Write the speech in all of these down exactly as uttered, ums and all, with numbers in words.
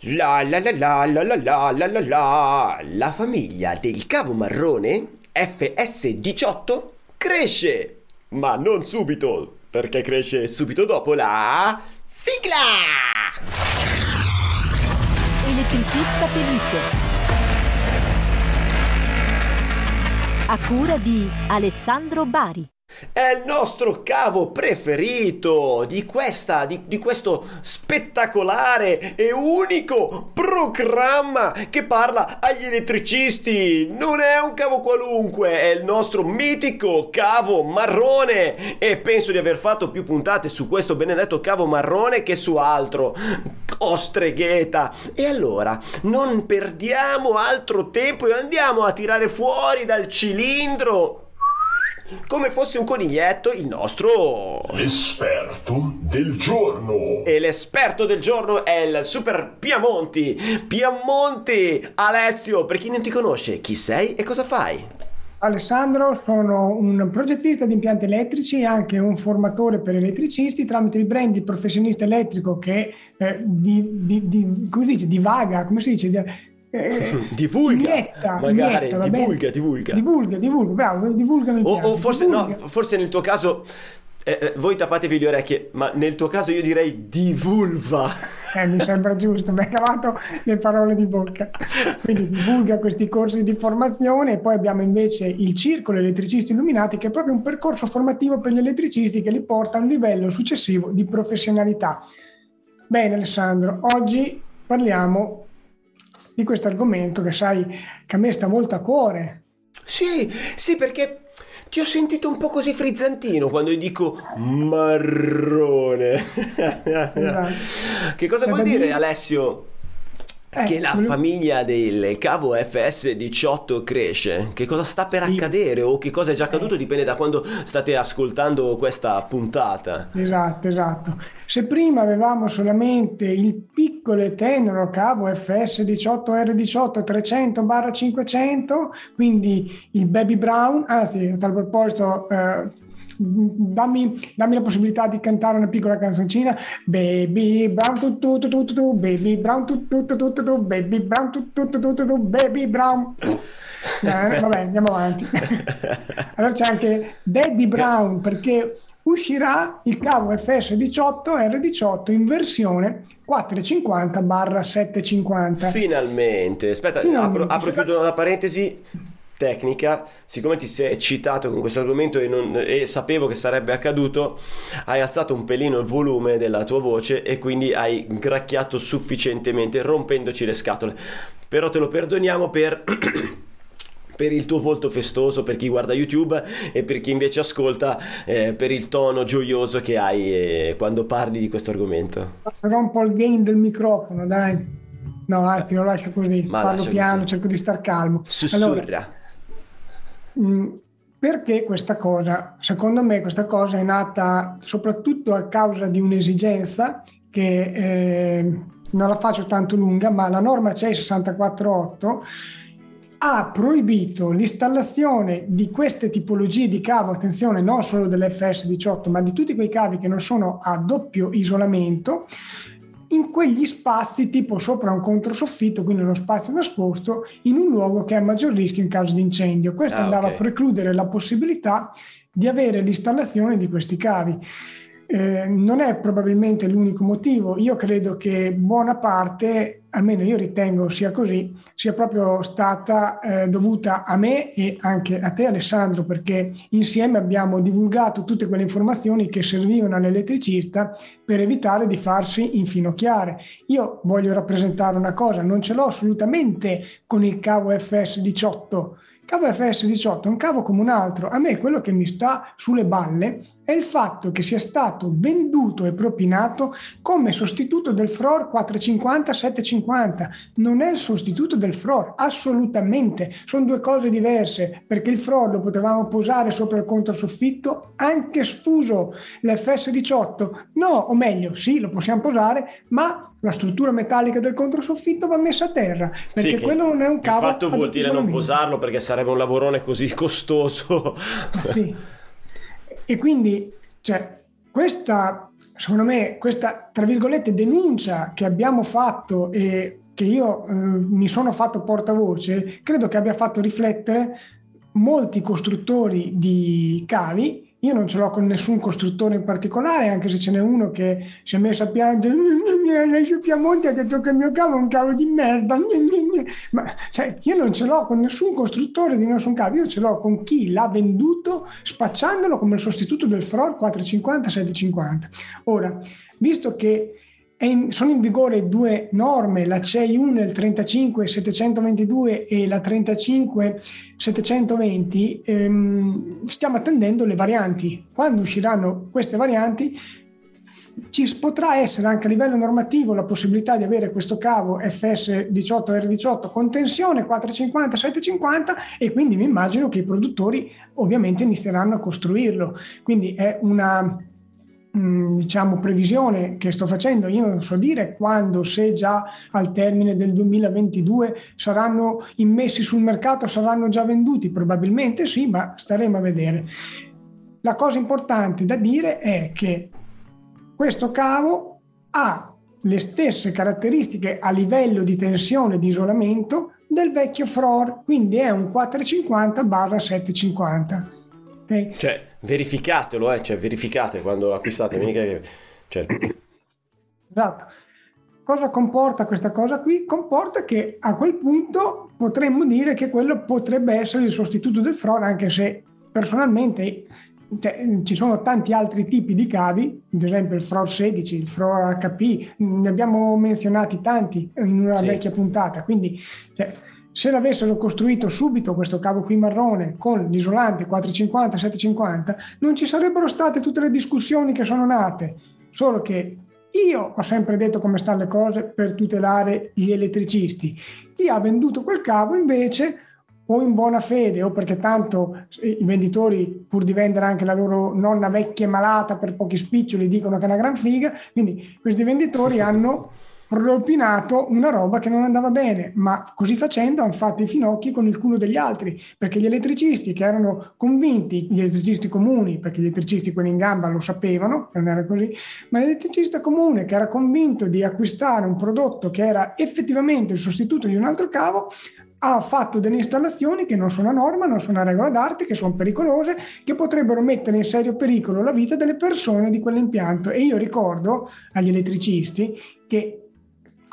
La la la la la la la la la la. La famiglia del cavo marrone F S diciotto cresce, ma non subito, perché cresce subito dopo la sigla. Elettricista Felice, a cura di Alessandro Bari. È il nostro cavo preferito di questa di, di questo spettacolare e unico programma che parla agli elettricisti. Non è un cavo qualunque, è il nostro mitico cavo marrone, e penso di aver fatto più puntate su questo benedetto cavo marrone che su altro. Ostregheta. E allora non perdiamo altro tempo e andiamo a tirare fuori dal cilindro, come fosse un coniglietto, il nostro l'esperto del giorno. E l'esperto del giorno è il super Piamonti Piamonti Alessio. Per chi non ti conosce, chi sei e cosa fai? Alessandro, sono un progettista di impianti elettrici e anche un formatore per elettricisti tramite il brand di professionista elettrico che eh, di, di, di, come si dice, divaga, come si dice, di, Eh, divulga, mietta, magari mietta, divulga, divulga, divulga, divulga, bravo, divulga mi piace, o, o forse divulga. No, forse nel tuo caso eh, eh, voi tappatevi le orecchie, ma nel tuo caso io direi divulva. Eh, mi sembra giusto, mi hai cavato le parole di bocca. Quindi divulga questi corsi di formazione. E poi abbiamo invece il Circolo Elettricisti Illuminati, che è proprio un percorso formativo per gli elettricisti che li porta a un livello successivo di professionalità. Bene Alessandro, oggi parliamo di questo argomento che sai che a me sta molto a cuore. Sì, sì, perché ti ho sentito un po' così frizzantino quando io dico marrone. Esatto. Che cosa C'è vuol dire, dire Alessio? Eh, che la volevo... famiglia del cavo F S diciotto cresce. Che cosa sta per sì. accadere o che cosa è già accaduto eh. dipende da quando state ascoltando questa puntata. Esatto, esatto. Se prima avevamo solamente il piccolo e tenero cavo F S diciotto R diciotto trecento cinquecento, quindi il baby brown, anzi a tal proposito eh, Dammi, dammi la possibilità di cantare una piccola canzoncina. Baby brown tu tu tu tu tu, baby brown tu tu tu tu tu, baby brown tu tu tu tu tu, baby brown. Eh, vabbè, andiamo avanti. Allora c'è anche Daddy Brown, perché uscirà il cavo F S diciotto R diciotto in versione quattrocentocinquanta sette cinquanta. Finalmente. Aspetta, Finalmente. apro, apro chiudo una parentesi tecnica. Siccome ti sei eccitato con questo argomento e, non, e sapevo che sarebbe accaduto, hai alzato un pelino il volume della tua voce e quindi hai gracchiato sufficientemente, rompendoci le scatole. Però te lo perdoniamo per, per il tuo volto festoso, per chi guarda YouTube, e per chi invece ascolta, eh, per il tono gioioso che hai eh, quando parli di questo argomento. Rompo il gain del microfono, dai. No, anzi lo lascio così, Ma parlo lascia piano, così. Cerco di star calmo. Sussurra. Allora, perché questa cosa? Secondo me questa cosa è nata soprattutto a causa di un'esigenza che eh, non la faccio tanto lunga, ma la norma C E I sessantaquattro otto ha proibito l'installazione di queste tipologie di cavo, attenzione, non solo dell'F S diciotto, ma di tutti quei cavi che non sono a doppio isolamento, in quegli spazi tipo sopra un controsoffitto, quindi uno spazio nascosto, in un luogo che ha maggior rischio in caso di incendio. Questo ah, andava okay. a precludere la possibilità di avere l'installazione di questi cavi. Eh, non è probabilmente l'unico motivo. Io credo che buona parte, almeno io ritengo sia così, sia proprio stata eh, dovuta a me e anche a te Alessandro, perché insieme abbiamo divulgato tutte quelle informazioni che servivano all'elettricista per evitare di farsi infinocchiare. Io voglio rappresentare una cosa, non ce l'ho assolutamente con il cavo F S diciotto. Cavo F S diciotto è un cavo come un altro. A me quello che mi sta sulle balle è il fatto che sia stato venduto e propinato come sostituto del F R O R quattrocentocinquanta settecentocinquanta. Non è il sostituto del F R O R, assolutamente. Sono due cose diverse, perché il F R O R lo potevamo posare sopra il controsoffitto anche sfuso. L'F S diciotto no, o meglio, sì, lo possiamo posare, ma la struttura metallica del controsoffitto va messa a terra, perché sì, quello non è un cavo. Infatti vuol dire non posarlo, perché sarebbe un lavorone così costoso. Sì. E quindi, cioè, questa, secondo me, questa, tra virgolette, denuncia che abbiamo fatto e che io eh, mi sono fatto portavoce, credo che abbia fatto riflettere molti costruttori di cavi. Io non ce l'ho con nessun costruttore in particolare, anche se ce n'è uno che si è messo a piangere, Alessio Piamonti ha detto che il mio cavo è un cavo di merda, ma cioè, io non ce l'ho con nessun costruttore di nessun cavo, io ce l'ho con chi l'ha venduto spacciandolo come il sostituto del FROR quattrocentocinquanta settecentocinquanta. Ora, visto che in, sono in vigore due norme, la C E I-UNEL trentacinque settecentoventidue e la trentacinque settecentoventi, ehm, stiamo attendendo le varianti. Quando usciranno queste varianti ci potrà essere anche a livello normativo la possibilità di avere questo cavo F S diciotto R diciotto con tensione quattrocentocinquanta settecentocinquanta, e quindi mi immagino che i produttori ovviamente inizieranno a costruirlo. Quindi è una... diciamo previsione che sto facendo, io non so dire quando, se già al termine del duemilaventidue saranno immessi sul mercato, saranno già venduti, probabilmente sì, ma staremo a vedere. La cosa importante da dire è che questo cavo ha le stesse caratteristiche a livello di tensione, di isolamento del vecchio FROR, quindi è un quattrocentocinquanta settecentocinquanta. Okay. Cioè, verificatelo, eh? Cioè, verificate quando acquistate, mica che... Cioè... Esatto. Cosa comporta questa cosa qui? Comporta che a quel punto potremmo dire che quello potrebbe essere il sostituto del FROR, anche se personalmente, cioè, ci sono tanti altri tipi di cavi, ad esempio il FROR sedici, il FROR H P, ne abbiamo menzionati tanti in una sì. vecchia puntata, quindi... Cioè, se l'avessero costruito subito questo cavo qui marrone con l'isolante quattrocentocinquanta settecentocinquanta non ci sarebbero state tutte le discussioni che sono nate, solo che io ho sempre detto come stanno le cose per tutelare gli elettricisti. Chi ha venduto quel cavo invece, o in buona fede o perché tanto i venditori, pur di vendere anche la loro nonna vecchia e malata per pochi spiccioli, dicono che è una gran figa, quindi questi venditori hanno propinato una roba che non andava bene, ma così facendo hanno fatto i finocchi con il culo degli altri, perché gli elettricisti che erano convinti, gli elettricisti comuni, perché gli elettricisti quelli in gamba lo sapevano che non era così, ma l'elettricista comune che era convinto di acquistare un prodotto che era effettivamente il sostituto di un altro cavo ha fatto delle installazioni che non sono a norma, non sono a regola d'arte, che sono pericolose, che potrebbero mettere in serio pericolo la vita delle persone di quell'impianto. E io ricordo agli elettricisti che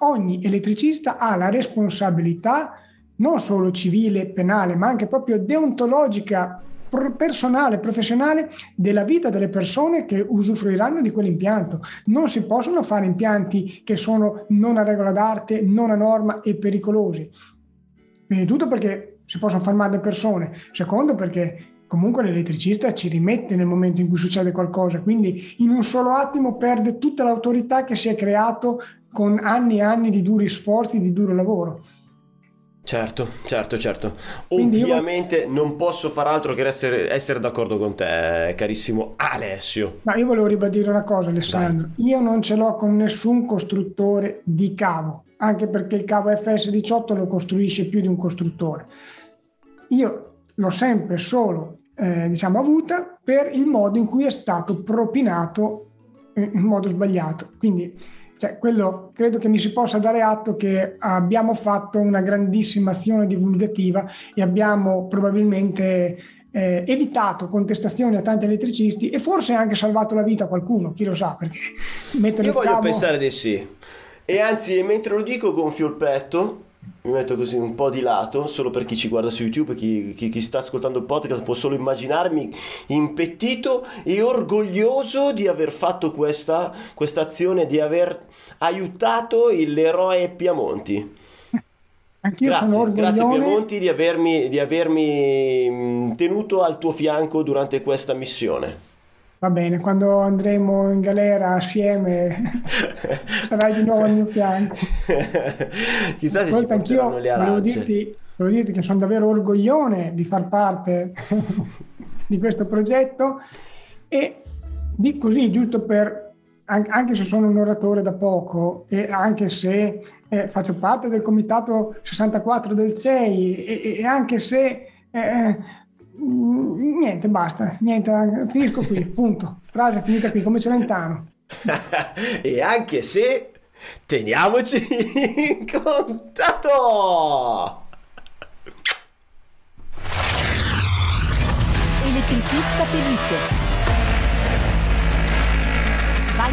ogni elettricista ha la responsabilità non solo civile e penale, ma anche proprio deontologica, personale, professionale, della vita delle persone che usufruiranno di quell'impianto. Non si possono fare impianti che sono non a regola d'arte, non a norma e pericolosi. Prima di tutto perché si possono far male le persone, secondo perché comunque l'elettricista ci rimette nel momento in cui succede qualcosa, quindi in un solo attimo perde tutta l'autorità che si è creato con anni e anni di duri sforzi, di duro lavoro. Certo, certo, certo. Quindi ovviamente io... non posso far altro che essere, essere d'accordo con te, carissimo Alessio. Ma io volevo ribadire una cosa, Alessandro. Dai. Io non ce l'ho con nessun costruttore di cavo, anche perché il cavo F S diciotto lo costruisce più di un costruttore. Io l'ho sempre solo, eh, diciamo, avuta per il modo in cui è stato propinato in modo sbagliato. Quindi... Cioè, quello credo che mi si possa dare atto che abbiamo fatto una grandissima azione divulgativa e abbiamo probabilmente eh, evitato contestazioni a tanti elettricisti e forse anche salvato la vita a qualcuno, chi lo sa, perché mettere io voglio cavo... pensare di sì, e anzi mentre lo dico gonfio il petto, mi metto così un po' di lato, solo per chi ci guarda su YouTube, chi, chi, chi sta ascoltando il podcast può solo immaginarmi impettito e orgoglioso di aver fatto questa questa azione, di aver aiutato l'eroe Piamonti. Anch'io grazie, sono grazie Piamonti di avermi, di avermi tenuto al tuo fianco durante questa missione. Va bene, quando andremo in galera assieme sarai di nuovo al mio fianco. Chissà se ascolta, ci porteranno le arance. Volevo dirti, volevo dirti che sono davvero orgoglione di far parte di questo progetto, e di così, giusto per, anche se sono un oratore da poco e anche se eh, faccio parte del comitato sessantaquattro del C E I e, e anche se... Eh, niente, basta, niente, finisco qui, punto, frase finita qui, come Celentano. E anche se teniamoci in contatto. Elettricista felice. Vai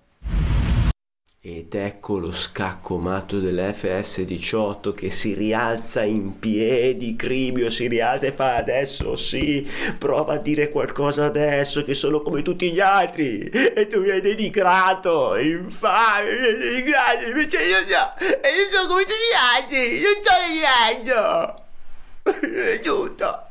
Ed ecco lo scaccomato dell'F S diciotto che si rialza in piedi, Cribio si rialza e fa: adesso sì, prova a dire qualcosa adesso che sono come tutti gli altri e tu mi hai denigrato, infame, mi hai denigrato, invece io so, e io sono come tutti gli altri, non sono gli angio, aiuto.